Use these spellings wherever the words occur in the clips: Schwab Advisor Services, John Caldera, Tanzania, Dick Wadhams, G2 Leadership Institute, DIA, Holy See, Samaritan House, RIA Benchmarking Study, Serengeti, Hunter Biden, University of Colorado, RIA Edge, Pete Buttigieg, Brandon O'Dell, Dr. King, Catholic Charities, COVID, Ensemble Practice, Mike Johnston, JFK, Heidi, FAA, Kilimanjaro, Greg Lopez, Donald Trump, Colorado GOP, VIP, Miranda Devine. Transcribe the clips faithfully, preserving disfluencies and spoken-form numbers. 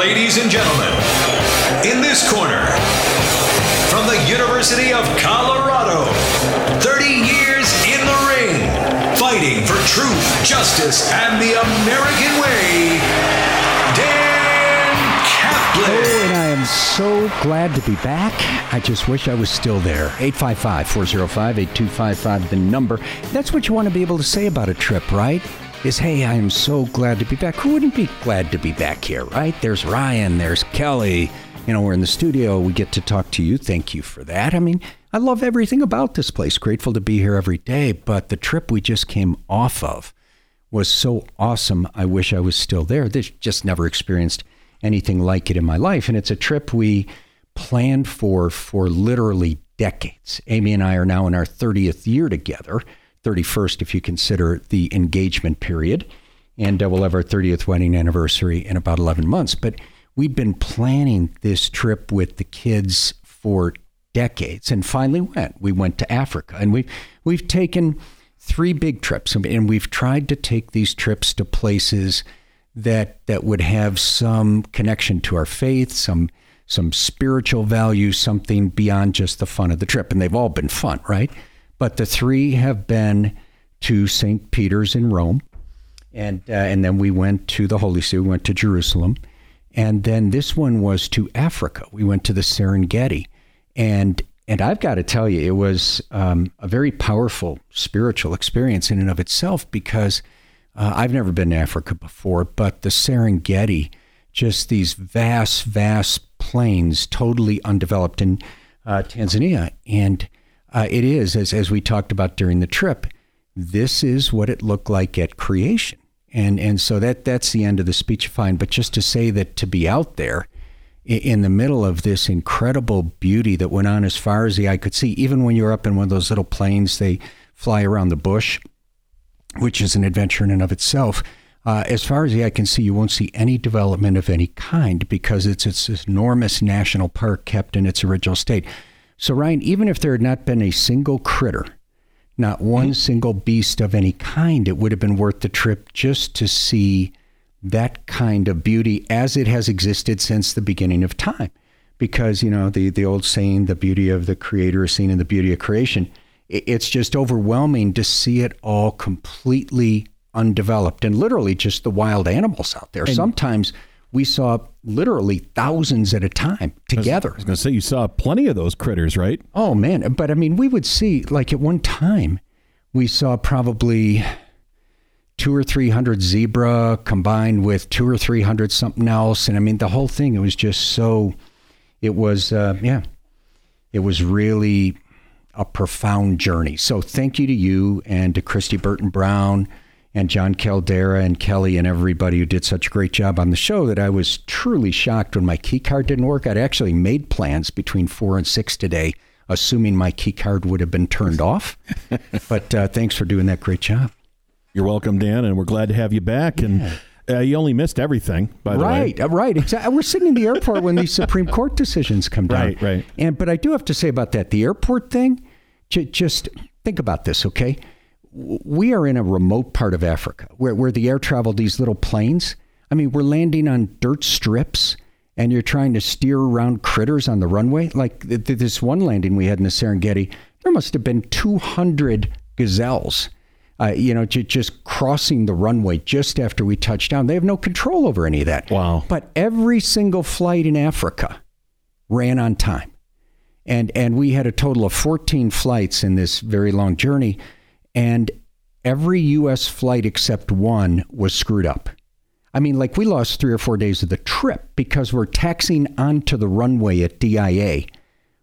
Ladies and gentlemen, in this corner, from the University of Colorado, thirty years in the ring, fighting for truth, justice, and the American way, Dan Kaplan. Oh, and I am so glad to be back. I just wish I was still there. eight five five, four oh five, eight two five five, the number. That's what you want to be able to say about a trip, right? Is, hey, I am so glad to be back. Who wouldn't be glad to be back here, right? There's Ryan, there's Kelly. You know, we're in the studio. We get to talk to you. Thank you for that. I mean, I love everything about this place. Grateful to be here every day. But the trip we just came off of was so awesome. I wish I was still there. This just never experienced anything like it in my life. And it's a trip we planned for for literally decades. Amy and I are now in our thirtieth year together, thirty-first if you consider the engagement period. And uh, we'll have our thirtieth wedding anniversary in about eleven months. But we've been planning this trip with the kids for decades and finally went. We went to Africa, and we've, we've taken three big trips, and we've tried to take these trips to places that that would have some connection to our faith, some some spiritual value, something beyond just the fun of the trip. And they've all been fun, right? But the three have been to Saint Peter's in Rome, and uh, and then we went to the Holy See, we went to Jerusalem. And then this one was to Africa. We went to the Serengeti. And and I've got to tell you, it was um, a very powerful spiritual experience in and of itself, because uh, I've never been to Africa before, but the Serengeti, just these vast, vast plains, totally undeveloped in uh, Tanzania. And uh, it is, as, as we talked about during the trip, this is what it looked like at creation. And and so that that's the end of the speech, fine. But just to say that to be out there in the middle of this incredible beauty that went on as far as the eye could see, even when you're up in one of those little planes, they fly around the bush, which is an adventure in and of itself. Uh, as far as the eye can see, you won't see any development of any kind, because it's, it's this enormous national park kept in its original state. So, Ryan, even if there had not been a single critter, not one single beast of any kind, it would have been worth the trip just to see that kind of beauty as it has existed since the beginning of time. Because, you know, the, the old saying, the beauty of the creator is seen in the beauty of creation. It's just overwhelming to see it all completely undeveloped, and literally just the wild animals out there. And sometimes we saw literally thousands at a time together. I was, was going to say, you saw plenty of those critters, right? Oh, man. But I mean, we would see, like at one time, we saw probably two or three hundred zebra combined with two or three hundred something else. And I mean, the whole thing, it was just so, it was, uh, yeah, it was really a profound journey. So thank you to you and to Christy Burton Brown and John Caldera and Kelly and everybody who did such a great job on the show that I was truly shocked when my key card didn't work. I'd actually made plans between four and six today, assuming my key card would have been turned off. But uh, thanks for doing that great job. You're welcome, Dan, and we're glad to have you back. And yeah. uh, you only missed everything, by the right, way. Right, right. We're sitting in the airport when these Supreme Court decisions come down. Right, right. And, but I do have to say about that, the airport thing, j- just think about this, okay? We are in a remote part of Africa where, where the air travel, these little planes, I mean, we're landing on dirt strips and you're trying to steer around critters on the runway. Like th- th- this one landing we had in the Serengeti, there must have been two hundred gazelles, uh, you know, j- just crossing the runway just after we touched down. They have no control over any of that. Wow. But every single flight in Africa ran on time. And, and we had a total of fourteen flights in this very long journey. And every U S flight except one was screwed up. I mean, like we lost three or four days of the trip because we're taxiing onto the runway at D I A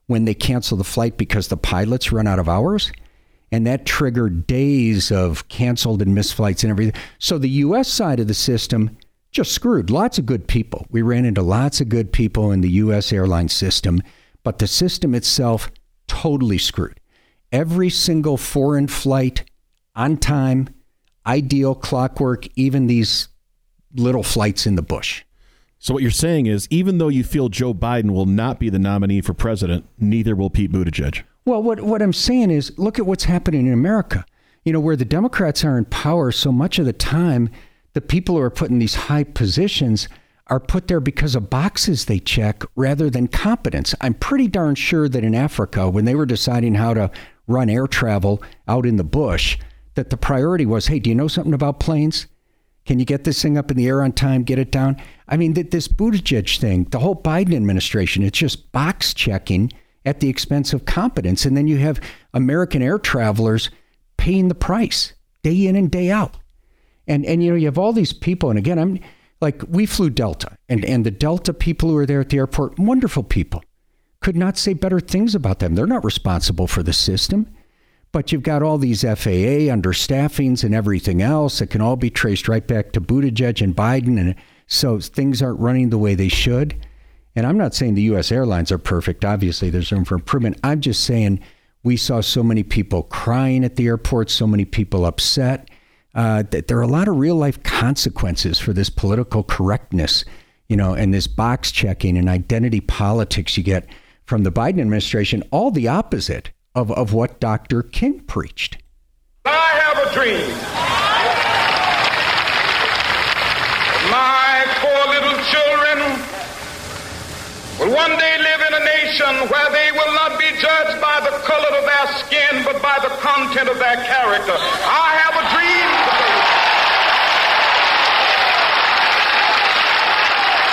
when they cancel the flight because the pilots run out of hours. And that triggered days of canceled and missed flights and everything. So the U S side of the system just screwed. Lots of good people. We ran into lots of good people in the U S airline system, but the system itself totally screwed. Every single foreign flight on time, ideal clockwork, even these little flights in the bush. So what you're saying is, even though you feel Joe Biden will not be the nominee for president, neither will Pete Buttigieg. Well, what, what I'm saying is, look at what's happening in America. You know, where the Democrats are in power so much of the time, the people who are put in these high positions are put there because of boxes they check rather than competence. I'm pretty darn sure that in Africa, when they were deciding how to run air travel out in the bush, that the priority was, hey, do you know something about planes? Can you get this thing up in the air on time, get it down? I mean, that this Buttigieg thing, the whole Biden administration, it's just box checking at the expense of competence. And then you have American air travelers paying the price day in and day out. And, and you know, you have all these people. And again, I'm like, we flew Delta and, and the Delta people who were there at the airport, wonderful people, could not say better things about them. They're not responsible for the system. But you've got all these F A A understaffings and everything else that can all be traced right back to Buttigieg and Biden. And so things aren't running the way they should. And I'm not saying the U S airlines are perfect. Obviously, there's room for improvement. I'm just saying we saw so many people crying at the airport, so many people upset, uh, that there are a lot of real life consequences for this political correctness, you know, and this box checking and identity politics you get from the Biden administration, all the opposite Of, of what Doctor King preached. I have a dream. My four little children will one day live in a nation where they will not be judged by the color of their skin, but by the content of their character. I have a dream.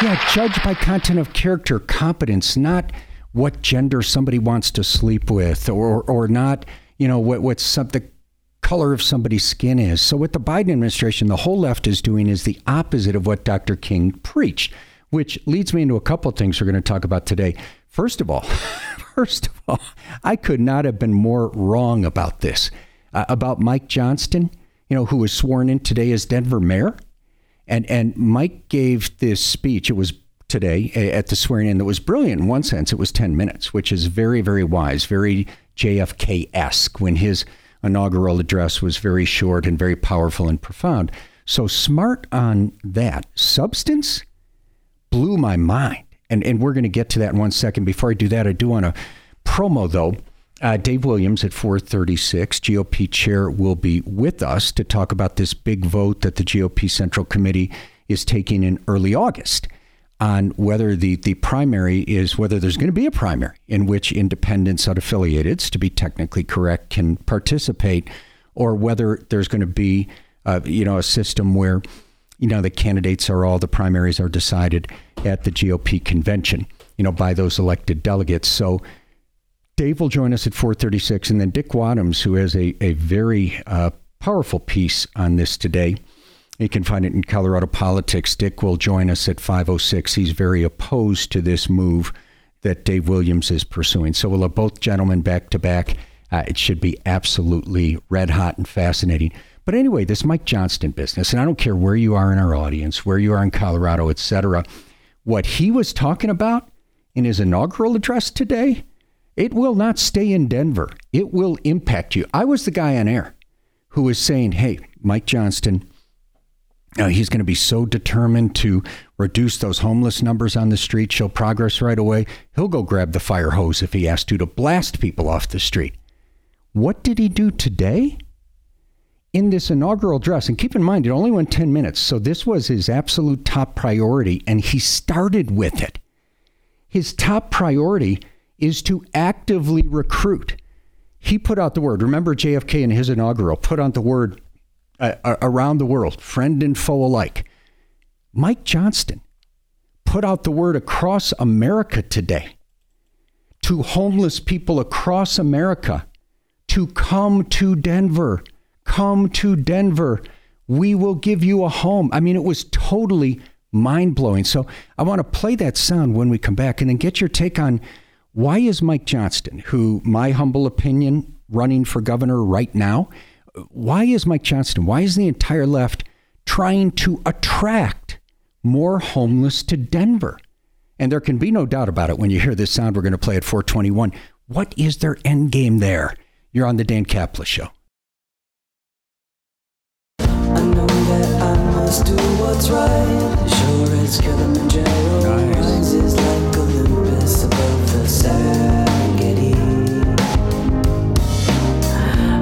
Yeah, judged by content of character, competence, not what gender somebody wants to sleep with, or or not, you know, what what's some, the color of somebody's skin is. So what the Biden administration, the whole left is doing is the opposite of what Doctor King preached, which leads me into a couple of things we're going to talk about today. First of all, first of all, I could not have been more wrong about this, uh, about Mike Johnston, you know, who was sworn in today as Denver mayor. And, and Mike gave this speech. It was today at the swearing in that was brilliant. In one sense, it was ten minutes, which is very, very wise, very J F K-esque, when his inaugural address was very short and very powerful and profound. So smart on that. Substance blew my mind. And, and we're going to get to that in one second. Before I do that, I do want to promo, though. Uh, Dave Williams at four thirty-six, G O P chair, will be with us to talk about this big vote that the G O P Central Committee is taking in early August on whether the, the primary is, whether there's going to be a primary in which independents, unaffiliateds, to be technically correct, can participate, or whether there's going to be, uh, you know, a system where, you know, the candidates are all, the primaries are decided at the G O P convention, you know, by those elected delegates. So Dave will join us at four thirty-six, and then Dick Wadhams, who has a, a very uh, powerful piece on this today. You can find it in Colorado Politics. Dick will join us at five oh six. He's very opposed to this move that Dave Williams is pursuing. So we'll have both gentlemen back to back. Uh, it should be absolutely red hot and fascinating. But anyway, this Mike Johnston business, and I don't care where you are in our audience, where you are in Colorado, et cetera, what he was talking about in his inaugural address today, it will not stay in Denver. It will impact you. I was the guy on air who was saying, hey, Mike Johnston, Uh, he's going to be so determined to reduce those homeless numbers on the street. Show progress right away. He'll go grab the fire hose if he has to, to blast people off the street. What did he do today in this inaugural address? And keep in mind, it only went ten minutes. So this was his absolute top priority. And he started with it. His top priority is to actively recruit. He put out the word. Remember, J F K in his inaugural put out the word Uh, around the world, friend and foe alike. Mike Johnston put out the word across America today to homeless people across America to come to Denver, come to Denver. We will give you a home. I mean, it was totally mind blowing. So I want to play that sound when we come back, and then get your take on why is Mike Johnston, who, my humble opinion, running for governor right now. Why is Mike Johnston, why is the entire left trying to attract more homeless to Denver? And there can be no doubt about it when you hear this sound we're going to play at four twenty-one. What is their end game there? You're on the Dan Kaplan Show. I know that I must do what's right. Sure as Kilimanjaro nice. Rises like Olympus above the Serengeti.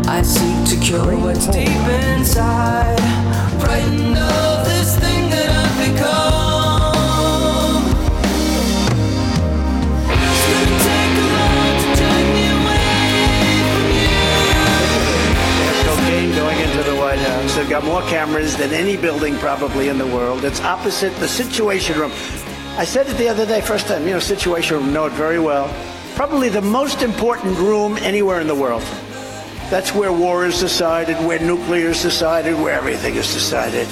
I seek to cure what's deep inside, frightened of this thing that I've become. They've got more cameras than any building probably in the world. It's opposite the Situation Room. I said it the other day, first time, you know, Situation Room, know it very well. Probably the most important room anywhere in the world. That's where war is decided, where nuclear is decided, where everything is decided.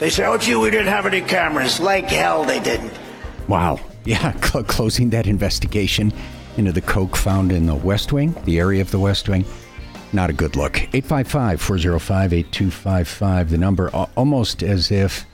They say, oh, gee, we didn't have any cameras. Like hell, they didn't. Wow. Yeah, cl- closing that investigation into the coke found in the West Wing, the area of the West Wing. Not a good look. eight five five, four oh five, eight two five five, the number, almost as if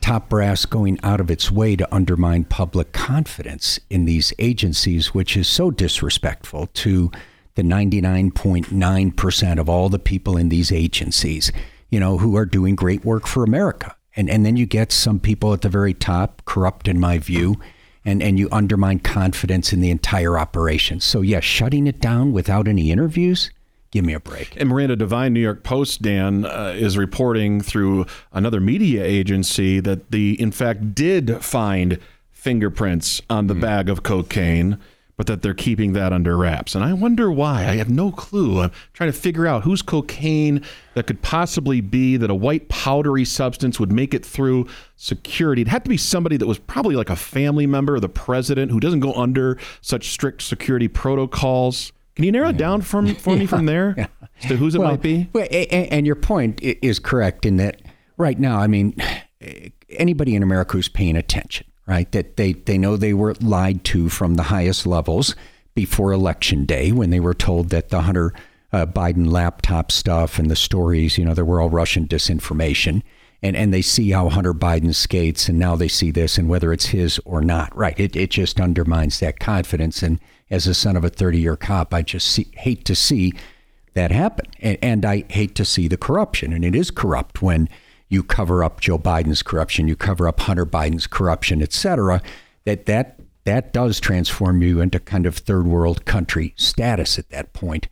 top brass going out of its way to undermine public confidence in these agencies, which is so disrespectful to the ninety-nine point nine percent of all the people in these agencies, you know, who are doing great work for America. And and then you get some people at the very top, corrupt in my view, and, and you undermine confidence in the entire operation. So, yeah, shutting it down without any interviews? Give me a break. And Miranda Devine, New York Post, Dan, uh, is reporting through another media agency that they, in fact, did find fingerprints on the mm. bag of cocaine, but that they're keeping that under wraps. And I wonder why. I have no clue. I'm trying to figure out whose cocaine that could possibly be that a white powdery substance would make it through security. It had to be somebody that was probably like a family member of the president who doesn't go under such strict security protocols. Can you narrow yeah. it down from, for yeah. me from there yeah. to whose it well, might be? Well, and, and your point is correct in that right now, I mean, anybody in America who's paying attention, right, that they, they know they were lied to from the highest levels before Election Day when they were told that the Hunter uh, Biden laptop stuff and the stories, you know, they were all Russian disinformation. And and they see how Hunter Biden skates, and now they see this, and whether it's his or not, right? It it just undermines that confidence. And as a son of a thirty-year cop, I just see, hate to see that happen. And, and I hate to see the corruption. And it is corrupt when you cover up Joe Biden's corruption, you cover up Hunter Biden's corruption, et cetera, that that, that does transform you into kind of third world country status at that point.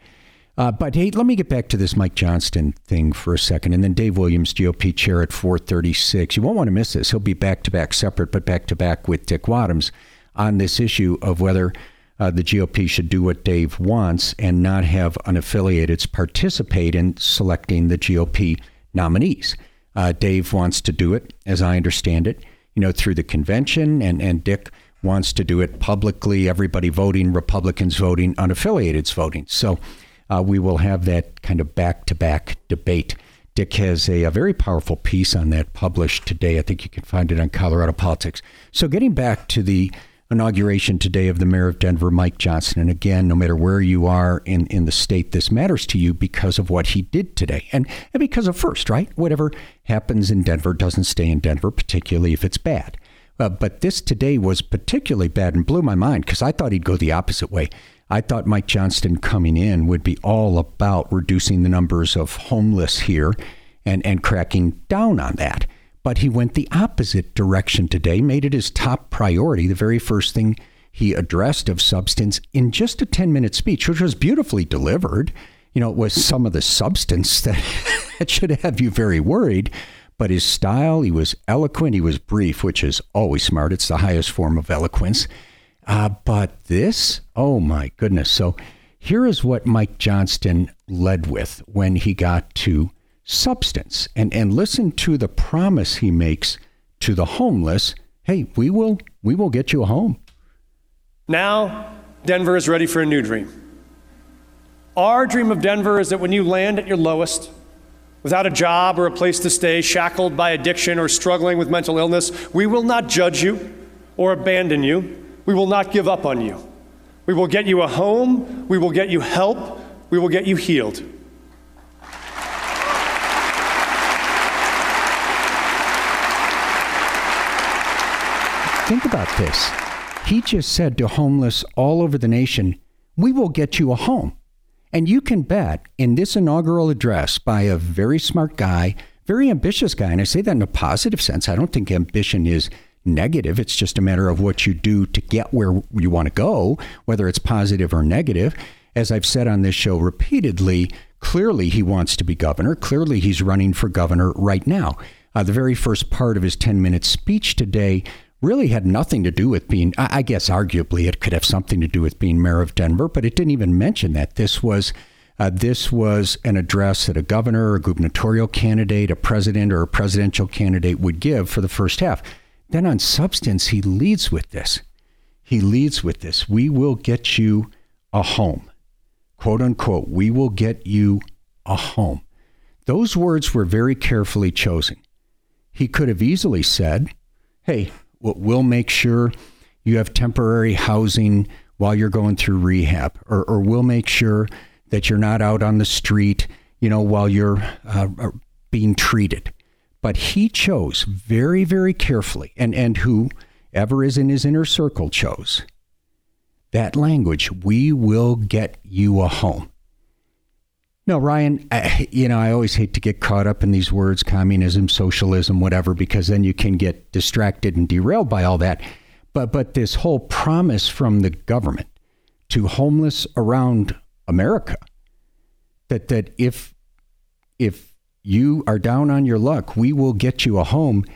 Uh, but hey, let me get back to this Mike Johnston thing for a second. And then Dave Williams, G O P chair at four thirty-six. You won't want to miss this. He'll be back to back separate, but back to back with Dick Wadhams on this issue of whether uh, the G O P should do what Dave wants and not have unaffiliateds participate in selecting the G O P nominees. Uh, Dave wants to do it, as I understand it, you know, through the convention, and, and Dick wants to do it publicly, everybody voting, Republicans voting, unaffiliateds voting. So Uh, we will have that kind of back-to-back debate. Dick has a, a very powerful piece on that published today. I think you can find it on Colorado Politics. So getting back to the inauguration today of the mayor of Denver, Mike Johnston, and again, no matter where you are in, in the state, this matters to you because of what he did today. And, and because of first, right? Whatever happens in Denver doesn't stay in Denver, particularly if it's bad. Uh, but this today was particularly bad and blew my mind because I thought he'd go the opposite way. I thought Mike Johnston coming in would be all about reducing the numbers of homeless here and, and cracking down on that. But he went the opposite direction today, made it his top priority, the very first thing he addressed of substance in just a ten-minute speech, which was beautifully delivered. You know, it was some of the substance that, that should have you very worried. But his style, he was eloquent, he was brief, which is always smart. It's the highest form of eloquence. Uh, but this, oh my goodness. So here is what Mike Johnston led with when he got to substance. And and listen to the promise he makes to the homeless. Hey, we will we will get you a home. Now, Denver is ready for a new dream. Our dream of Denver is that when you land at your lowest, without a job or a place to stay, shackled by addiction or struggling with mental illness, we will not judge you or abandon you. We will not give up on you. We will get you a home. We will get you help. we will get you healed. Think about this. He just said to homeless all over the nation, we will get you a home. And you can bet in this inaugural address by a very smart guy, very ambitious guy, and I say that in a positive sense. I don't think ambition is negative. It's just a matter of what you do to get where you want to go, whether it's positive or negative. As I've said on this show repeatedly, clearly he wants to be governor. Clearly he's running for governor right now. Uh, the very first part of his ten-minute speech today really had nothing to do with being, I guess, arguably it could have something to do with being mayor of Denver, but it didn't even mention that. This was uh, this was an address that a governor, a gubernatorial candidate, a president or a presidential candidate would give for the first half. Then on substance, he leads with this. He leads with this. We will get you a home, quote unquote. We will get you a home. Those words were very carefully chosen. He could have easily said, hey, we'll make sure you have temporary housing while you're going through rehab, or, or we'll make sure that you're not out on the street, you know, while you're uh, being treated. But he chose very, very carefully, and, and whoever is in his inner circle chose that language, we will get you a home. Now, Ryan, I, you know, I always hate to get caught up in these words, communism, socialism, whatever, because then you can get distracted and derailed by all that. But but this whole promise from the government to homeless around America that that if if you are down on your luck, we will get you a home.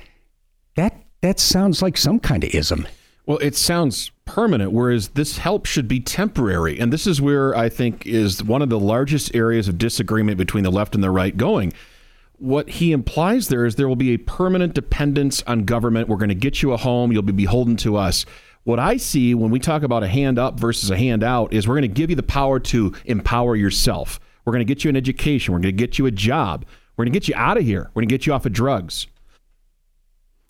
That that sounds like some kind of ism. Well, it sounds permanent, whereas this help should be temporary. And this is where I think is one of the largest areas of disagreement between the left and the right going. What he implies there is there will be a permanent dependence on government. We're going to get you a home. You'll be beholden to us. What I see when we talk about a hand up versus a hand out is we're going to give you the power to empower yourself. We're going to get you an education. We're going to get you a job. We're going to get you out of here. We're going to get you off of drugs.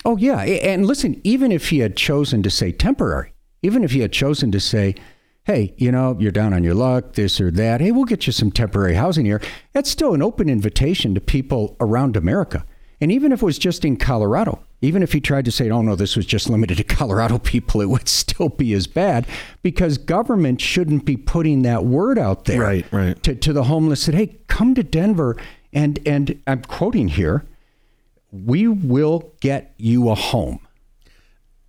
Oh, yeah. And listen, even if he had chosen to say temporary, even if he had chosen to say, hey, you know, you're down on your luck, this or that. Hey, we'll get you some temporary housing here. That's still an open invitation to people around America. And even if it was just in Colorado, even if he tried to say, oh, no, this was just limited to Colorado people, it would still be as bad because government shouldn't be putting that word out there right, right. To, to the homeless that, hey, come to Denver. And, and I'm quoting here. We will get you a home.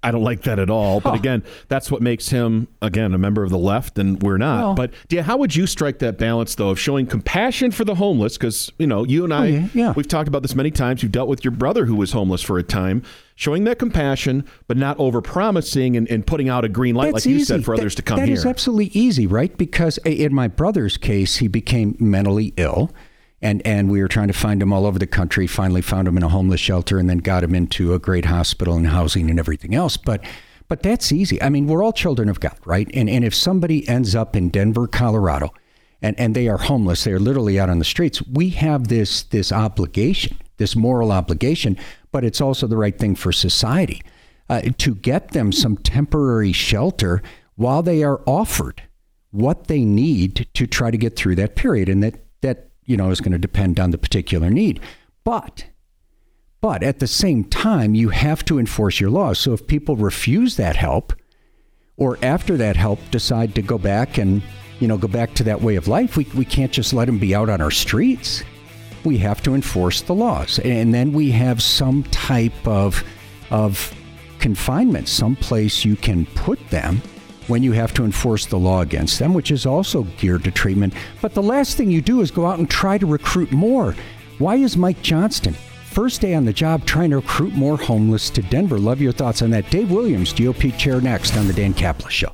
I don't like that at all. But huh. Again, that's what makes him, again, a member of the left, and we're not. Oh. But yeah, how would you strike that balance, though, of showing compassion for the homeless? Because, you know, you and I, oh, yeah. Yeah. we've talked about this many times. You've dealt with your brother who was homeless for a time, showing that compassion, but not overpromising and, and putting out a green light, that's like you easy. said, for that, others to come that here. That is absolutely easy, right? Because in my brother's case, he became mentally ill. And and we were trying to find him all over the country, finally found him in a homeless shelter and then got him into a great hospital and housing and everything else. But but that's easy. I mean, we're all children of God, right? And and if somebody ends up in Denver, Colorado, and, and they are homeless, they are literally out on the streets, we have this this obligation, this moral obligation, but it's also the right thing for society uh, to get them some temporary shelter while they are offered what they need to try to get through that period. And that that. you know, is going to depend on the particular need. But, but at the same time, you have to enforce your laws. So if people refuse that help or after that help decide to go back and, you know, go back to that way of life, we, we can't just let them be out on our streets. We have to enforce the laws. And then we have some type of, of confinement, some place you can put them when you have to enforce the law against them, which is also geared to treatment. But the last thing you do is go out and try to recruit more. Why is Mike Johnston, first day on the job, trying to recruit more homeless to Denver? Love your thoughts on that. Dave Williams, G O P chair, next on the Dan Kaplan Show.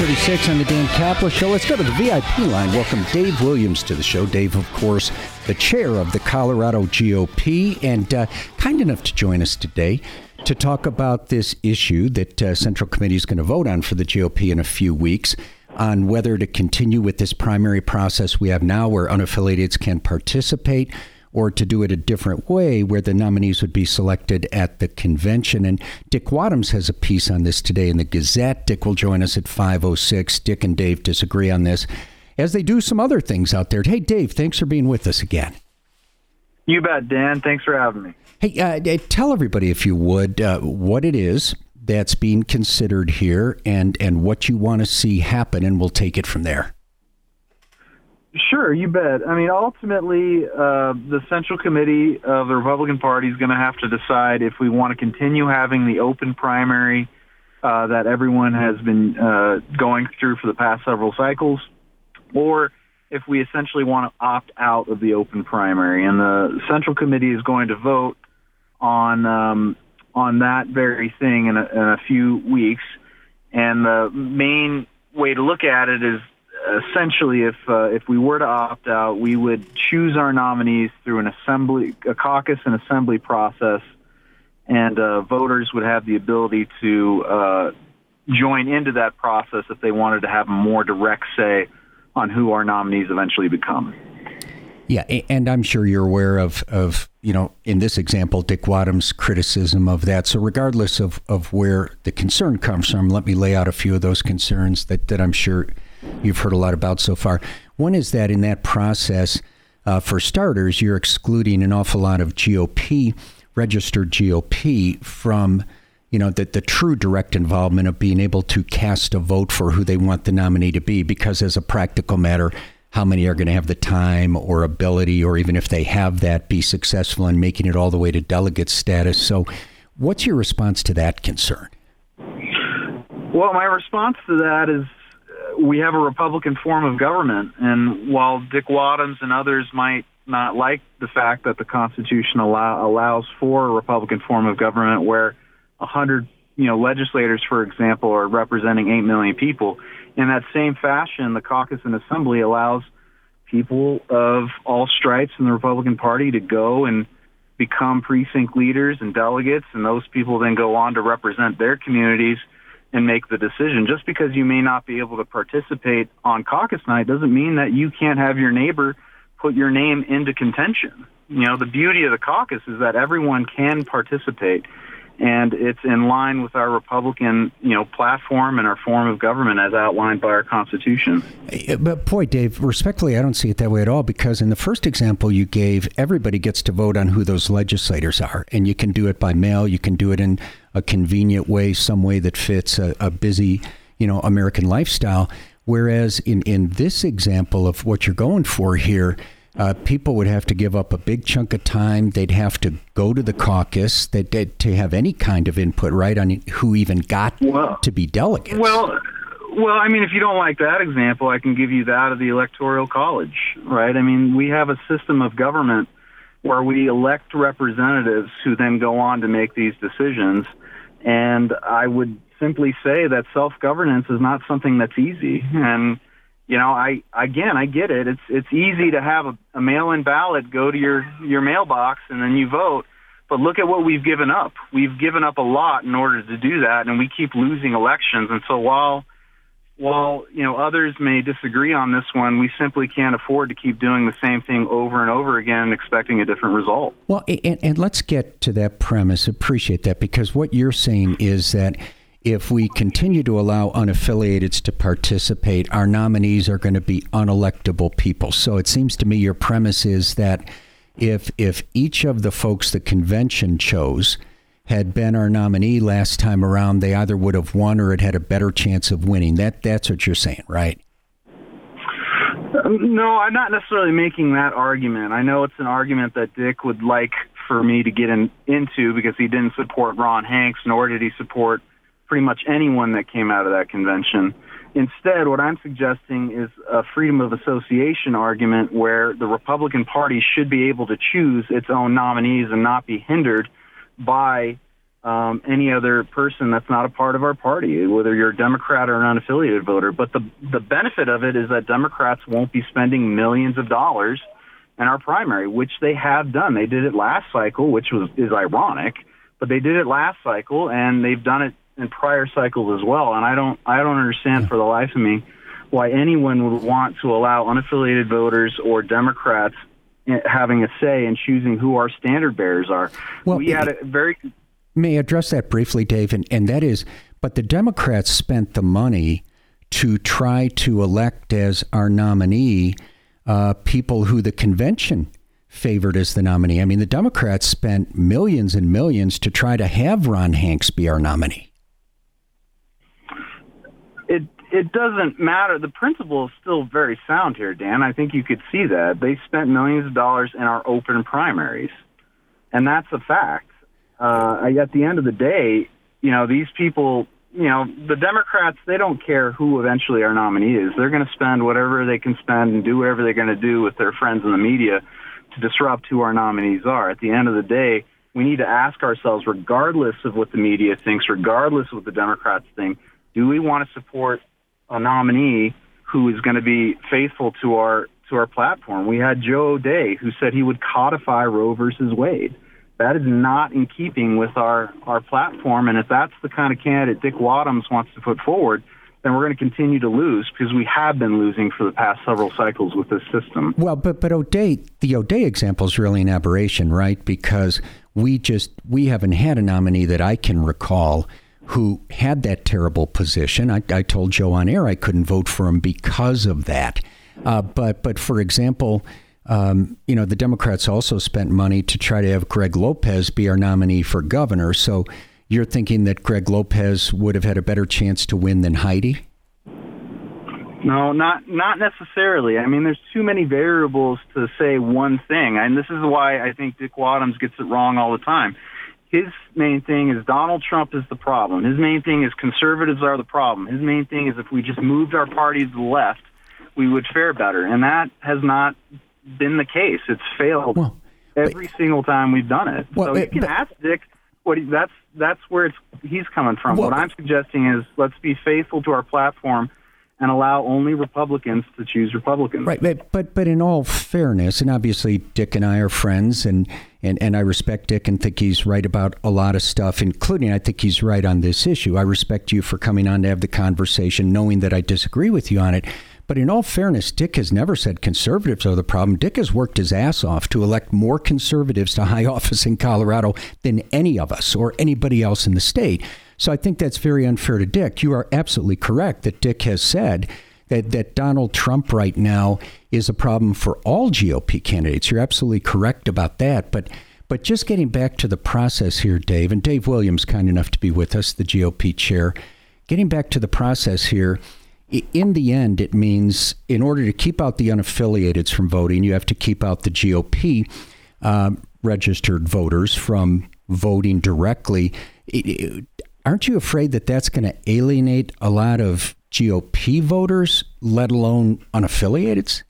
eight thirty-six on the Dan Kaplan Show. Let's go to the V I P line. Welcome Dave Williams to the show. Dave, of course, the chair of the Colorado G O P, and uh, kind enough to join us today to talk about this issue that uh, Central Committee is going to vote on for the G O P in a few weeks, on whether to continue with this primary process we have now where unaffiliateds can participate, or to do it a different way where the nominees would be selected at the convention. And Dick Wadhams has a piece on this today in the Gazette. Dick will join us at five oh six. Dick and Dave disagree on this, as they do some other things out there. Hey, Dave, thanks for being with us again. You bet, Dan. Thanks for having me. Hey, uh, tell everybody, if you would, uh, what it is that's being considered here and, and what you want to see happen, and we'll take it from there. Sure, you bet. I mean, ultimately, uh, the Central Committee of the Republican Party is going to have to decide if we want to continue having the open primary uh, that everyone has been uh, going through for the past several cycles, or if we essentially want to opt out of the open primary. And the Central Committee is going to vote on um, on that very thing in a, in a few weeks. And the main way to look at it is, essentially, if uh, if we were to opt out, we would choose our nominees through an assembly, a caucus and assembly process, and uh, voters would have the ability to uh, join into that process if they wanted to have a more direct say on who our nominees eventually become. Yeah, and I'm sure you're aware of, of you know, in this example, Dick Wadhams' criticism of that. So regardless of, of where the concern comes from, let me lay out a few of those concerns that, that I'm sure you've heard a lot about so far. One is that in that process, uh, for starters, you're excluding an awful lot of G O P, registered G O P, from, you know, that the true direct involvement of being able to cast a vote for who they want the nominee to be, because as a practical matter, how many are going to have the time or ability, or even if they have that, be successful in making it all the way to delegate status? So what's your response to that concern? Well, my response to that is, we have a Republican form of government, and while Dick Wadhams and others might not like the fact that the Constitution allow, allows for a Republican form of government where one hundred you know, legislators, for example, are representing eight million people, in that same fashion, the caucus and assembly allows people of all stripes in the Republican Party to go and become precinct leaders and delegates, and those people then go on to represent their communities and make the decision. Just because you may not be able to participate on caucus night doesn't mean that you can't have your neighbor put your name into contention. You know, the beauty of the caucus is that everyone can participate, and it's in line with our Republican, you know, platform and our form of government as outlined by our Constitution. But boy, Dave, respectfully, I don't see it that way at all, because in the first example you gave, everybody gets to vote on who those legislators are, and you can do it by mail, you can do it in a convenient way, some way that fits a, a busy, you know, American lifestyle. Whereas in, in this example of what you're going for here, uh, people would have to give up a big chunk of time. They'd have to go to the caucus that, that to have any kind of input, right, on who even got well, to be delegates. Well, well, I mean, if you don't like that example, I can give you that of the Electoral College, right? I mean, we have a system of government where we elect representatives who then go on to make these decisions. And I would simply say that self-governance is not something that's easy. And, you know, I again, I get it. It's it's easy to have a, a mail-in ballot go to your, your mailbox and then you vote. But look at what we've given up. We've given up a lot in order to do that, and we keep losing elections. And so while, while you know, others may disagree on this one, we simply can't afford to keep doing the same thing over and over again and expecting a different result. Well, and, and let's get to that premise. Appreciate that, because what you're saying is that if we continue to allow unaffiliateds to participate, our nominees are going to be unelectable people. So it seems to me your premise is that if if each of the folks the convention chose had been our nominee last time around, they either would have won or it had a better chance of winning. That that's what you're saying, right? Um, no, I'm not necessarily making that argument. I know it's an argument that Dick would like for me to get in, into because he didn't support Ron Hanks, nor did he support pretty much anyone that came out of that convention. Instead, what I'm suggesting is a freedom of association argument where the Republican Party should be able to choose its own nominees and not be hindered by um, any other person that's not a part of our party, whether you're a Democrat or an unaffiliated voter. But the the benefit of it is that Democrats won't be spending millions of dollars in our primary, which they have done. They did it last cycle, which was is ironic, but they did it last cycle, and they've done it in prior cycles as well. And I don't I don't understand for the life of me why anyone would want to allow unaffiliated voters or Democrats having a say in choosing who our standard bearers are. Well, we had a very... May I address that briefly, Dave? And, and that is, but the Democrats spent the money to try to elect as our nominee uh, people who the convention favored as the nominee. I mean, the Democrats spent millions and millions to try to have Ron Hanks be our nominee. It It doesn't matter. The principle is still very sound here, Dan. I think you could see that. They spent millions of dollars in our open primaries, and that's a fact. Uh, at the end of the day, you know, these people, you know, the Democrats, they don't care who eventually our nominee is. They're going to spend whatever they can spend and do whatever they're going to do with their friends in the media to disrupt who our nominees are. At the end of the day, we need to ask ourselves, regardless of what the media thinks, regardless of what the Democrats think, do we want to support a nominee who is going to be faithful to our to our platform? We had Joe O'Day, who said he would codify Roe versus Wade. That is not in keeping with our, our platform, and if that's the kind of candidate Dick Wadhams wants to put forward, then we're going to continue to lose, because we have been losing for the past several cycles with this system. Well, but but O'Day, the O'Day example is really an aberration, right? Because we just we haven't had a nominee that I can recall who had that terrible position. I, I told Joe on air I couldn't vote for him because of that. Uh, but, but for example, um, you know, the Democrats also spent money to try to have Greg Lopez be our nominee for governor. So you're thinking that Greg Lopez would have had a better chance to win than Heidi? No, not not necessarily. I mean, there's too many variables to say one thing. And this is why I think Dick Wadhams gets it wrong all the time. His main thing is Donald Trump is the problem. His main thing is conservatives are the problem. His main thing is if we just moved our party to the left, we would fare better. And that has not been the case. It's failed well, every but, single time we've done it. Well, so you can but, ask Dick what he, that's that's where it's, he's coming from. Well, what I'm suggesting is let's be faithful to our platform and allow only Republicans to choose Republicans. Right, but, but but in all fairness, and obviously Dick and I are friends, and, and, and I respect Dick and think he's right about a lot of stuff, including I think he's right on this issue. I respect you for coming on to have the conversation, knowing that I disagree with you on it. But in all fairness, Dick has never said conservatives are the problem. Dick has worked his ass off to elect more conservatives to high office in Colorado than any of us or anybody else in the state. So I think that's very unfair to Dick. You are absolutely correct that Dick has said that, that Donald Trump right now is a problem for all G O P candidates. You're absolutely correct about that. But but just getting back to the process here, Dave, and Dave Williams, kind enough to be with us, the G O P chair, getting back to the process here, in the end, it means in order to keep out the unaffiliateds from voting, you have to keep out the G O P uh, registered voters from voting directly. It, it, Aren't you afraid that that's going to alienate a lot of G O P voters, let alone unaffiliateds?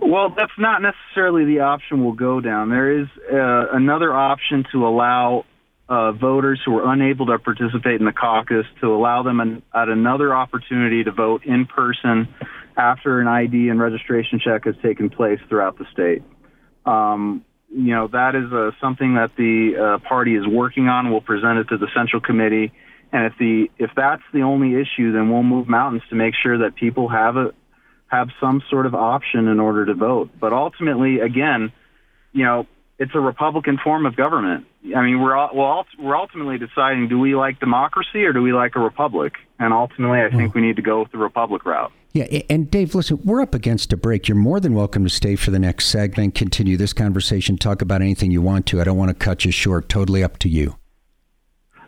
Well, that's not necessarily the option we'll go down. There is uh, another option to allow uh, voters who are unable to participate in the caucus to allow them an, at another opportunity to vote in person after an I D and registration check has taken place throughout the state. Um, You know, that is uh, something that the uh, party is working on. We'll present it to the Central Committee. And if the if that's the only issue, then we'll move mountains to make sure that people have a have some sort of option in order to vote. But ultimately, again, you know, it's a Republican form of government. I mean, we're all, we're ultimately deciding, do we like democracy or do we like a republic? And ultimately, I think we need to go with the republic route. Yeah. And Dave, listen, we're up against a break. You're more than welcome to stay for the next segment, continue this conversation, talk about anything you want to. I don't want to cut you short. Totally up to you.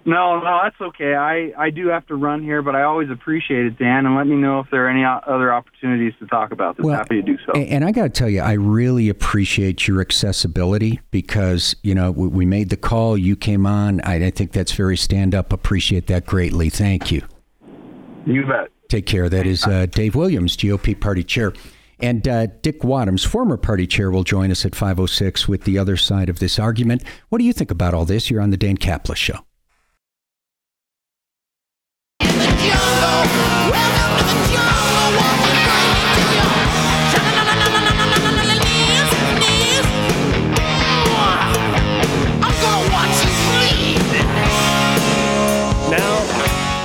No, no, that's okay. I, I do have to run here, but I always appreciate it, Dan, and let me know if there are any other opportunities to talk about this. Well, happy to do so. And I got to tell you, I really appreciate your accessibility because, you know, we made the call, you came on. I, I think that's very stand-up. Appreciate that greatly. Thank you. You bet. Take care. That is uh, Dave Williams, G O P Party Chair. And uh, Dick Wadhams, former party chair, will join us at five oh six with the other side of this argument. What do you think about all this? You're on the Dan Kaplan Show.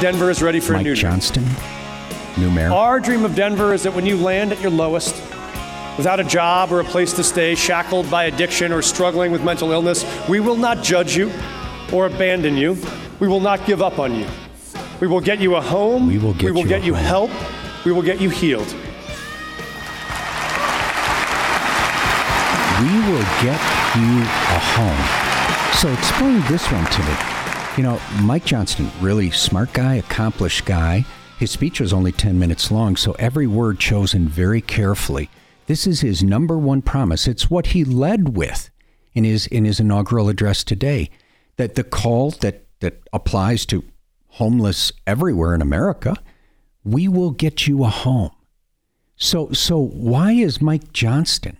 Denver is ready for Mike a new Johnston, dream. New mayor. Our dream of Denver is that when you land at your lowest, without a job or a place to stay, shackled by addiction or struggling with mental illness, we will not judge you or abandon you. We will not give up on you. We will get you a home. We will get, we will you, get you help. We will get you healed. We will get you a home. So explain this one to me. You know, Mike Johnston, really smart guy, accomplished guy. His speech was only ten minutes long, so every word chosen very carefully. This is his number one promise. It's what he led with in his in his inaugural address today, that the call that, that applies to homeless everywhere in America, we will get you a home. So, so why is Mike Johnston,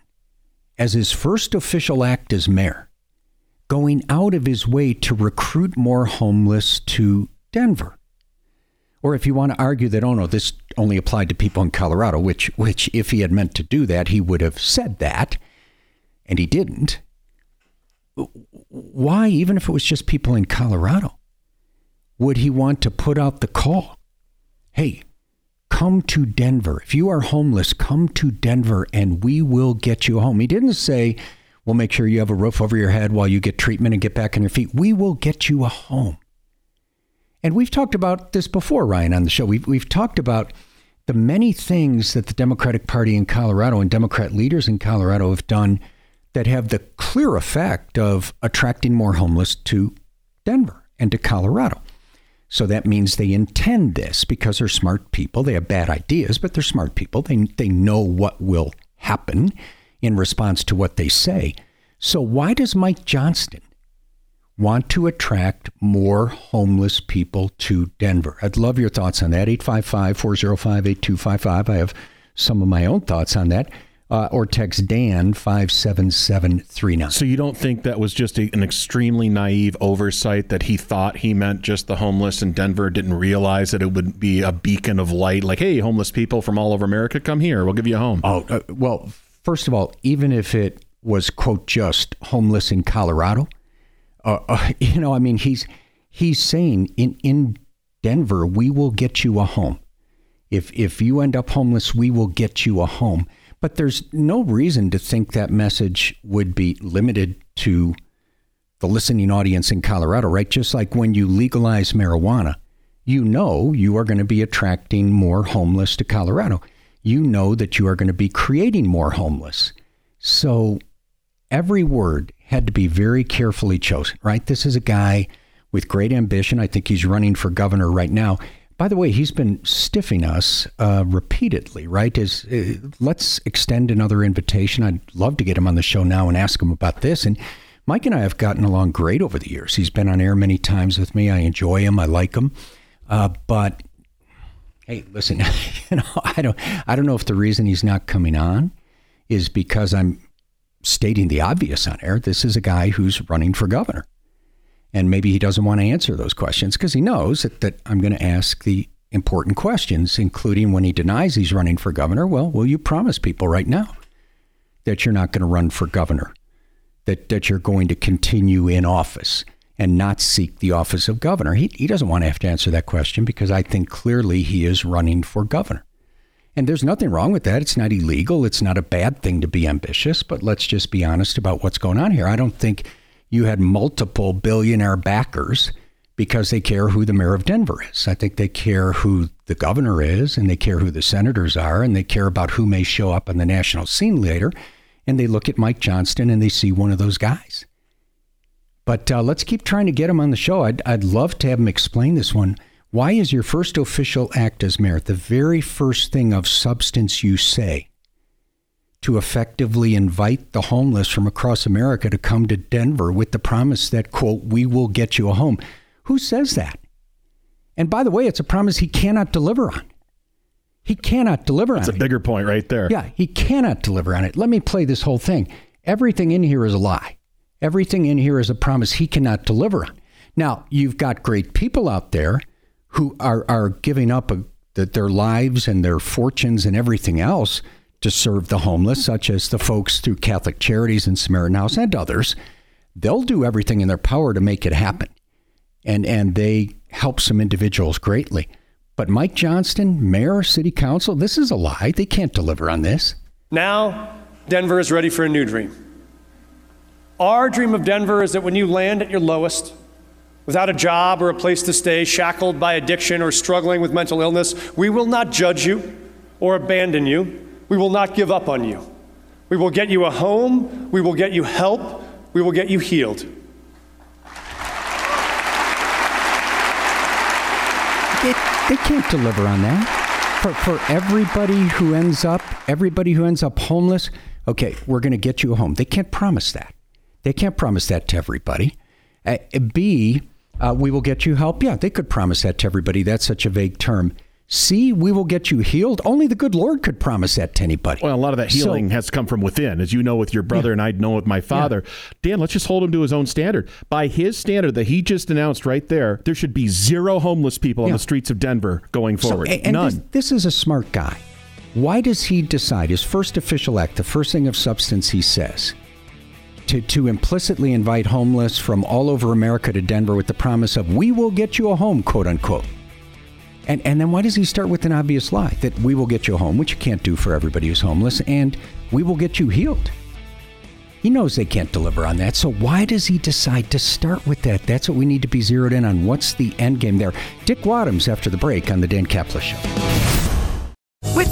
as his first official act as mayor, going out of his way to recruit more homeless to Denver? Or if you want to argue that, oh no, this only applied to people in Colorado, which which if he had meant to do that, he would have said that, and he didn't. Why, even if it was just people in Colorado, would he want to put out the call? Hey, come to Denver. If you are homeless, come to Denver and we will get you home. He didn't say, we'll make sure you have a roof over your head while you get treatment and get back on your feet. We will get you a home. And we've talked about this before, Ryan, on the show. We've, we've talked about the many things that the Democratic Party in Colorado and Democrat leaders in Colorado have done that have the clear effect of attracting more homeless to Denver and to Colorado. So that means they intend this because they're smart people. They have bad ideas, but they're smart people. They, they know what will happen in response to what they say. So why does Mike Johnston want to attract more homeless people to Denver? I'd love your thoughts on that. eight five five, four oh five, eight two five five. I have some of my own thoughts on that. Uh, or text Dan five seven seven three nine. So you don't think that was just a, an extremely naive oversight, that he thought he meant just the homeless in Denver, didn't realize that it would be a beacon of light, like, hey, homeless people from all over America, come here, we'll give you a home? Oh, uh, well... First of all, even if it was, quote, just homeless in Colorado, uh, uh, you know, I mean, he's he's saying in, in Denver, we will get you a home. If if you end up homeless, we will get you a home. But there's no reason to think that message would be limited to the listening audience in Colorado, right? Just like when you legalize marijuana, you know, you are going to be attracting more homeless to Colorado. You know that you are going to be creating more homeless. So every word had to be very carefully chosen, right? This is a guy with great ambition. I think he's running for governor right now. By the way, he's been stiffing us uh, repeatedly, right? Is uh, let's extend another invitation. I'd love to get him on the show now and ask him about this. And Mike and I have gotten along great over the years. He's been on air many times with me. I enjoy him. I like him. Uh, but... Hey, listen, you know, I don't I don't know if the reason he's not coming on is because I'm stating the obvious on air. This is a guy who's running for governor, and maybe he doesn't want to answer those questions because he knows that, that I'm going to ask the important questions, including when he denies he's running for governor. Well, will you promise people right now that you're not going to run for governor, that, that you're going to continue in office and not seek the office of governor? He he doesn't want to have to answer that question because I think clearly he is running for governor. And there's nothing wrong with that. It's not illegal. It's not a bad thing to be ambitious, but let's just be honest about what's going on here. I don't think you had multiple billionaire backers because they care who the mayor of Denver is. I think they care who the governor is, and they care who the senators are, and they care about who may show up on the national scene later. And they look at Mike Johnston and they see one of those guys. But uh, let's keep trying to get him on the show. I'd, I'd love to have him explain this one. Why is your first official act as mayor, the very first thing of substance you say, to effectively invite the homeless from across America to come to Denver with the promise that, quote, we will get you a home? Who says that? And by the way, it's a promise he cannot deliver on. He cannot deliver on it. That's a bigger point right there. Yeah, he cannot deliver on it. Let me play this whole thing. Everything in here is a lie. Everything in here is a promise he cannot deliver on. Now, you've got great people out there who are, are giving up a, their lives and their fortunes and everything else to serve the homeless, such as the folks through Catholic Charities and Samaritan House and others. They'll do everything in their power to make it happen. And, and they help some individuals greatly. But Mike Johnston, mayor, city council, this is a lie. They can't deliver on this. Now, Denver is ready for a new dream. Our dream of Denver is that when you land at your lowest, without a job or a place to stay, shackled by addiction or struggling with mental illness, we will not judge you or abandon you. We will not give up on you. We will get you a home. We will get you help. We will get you healed. They, they can't deliver on that. For, for everybody who ends up, everybody who ends up homeless, okay, we're going to get you a home. They can't promise that. They can't promise that to everybody. Uh, B, uh, we will get you help. Yeah, they could promise that to everybody. That's such a vague term. C, we will get you healed. Only the good Lord could promise that to anybody. Well, a lot of that healing so, has come from within, as you know with your brother, yeah. and I know with my father. Yeah. Dan, let's just hold him to his own standard. By his standard that he just announced right there, there should be zero homeless people yeah. on the streets of Denver going forward. So, and None. This, this is a smart guy. Why does he decide his first official act, the first thing of substance he says, to, to implicitly invite homeless from all over America to Denver with the promise of, we will get you a home, quote unquote. And and then why does he start with an obvious lie that we will get you home, which you can't do for everybody who's homeless, and we will get you healed? He knows they can't deliver on that. So why does he decide to start with that? That's what we need to be zeroed in on. What's the end game there? Dick Wadhams after the break on the Dan Kaplan Show. With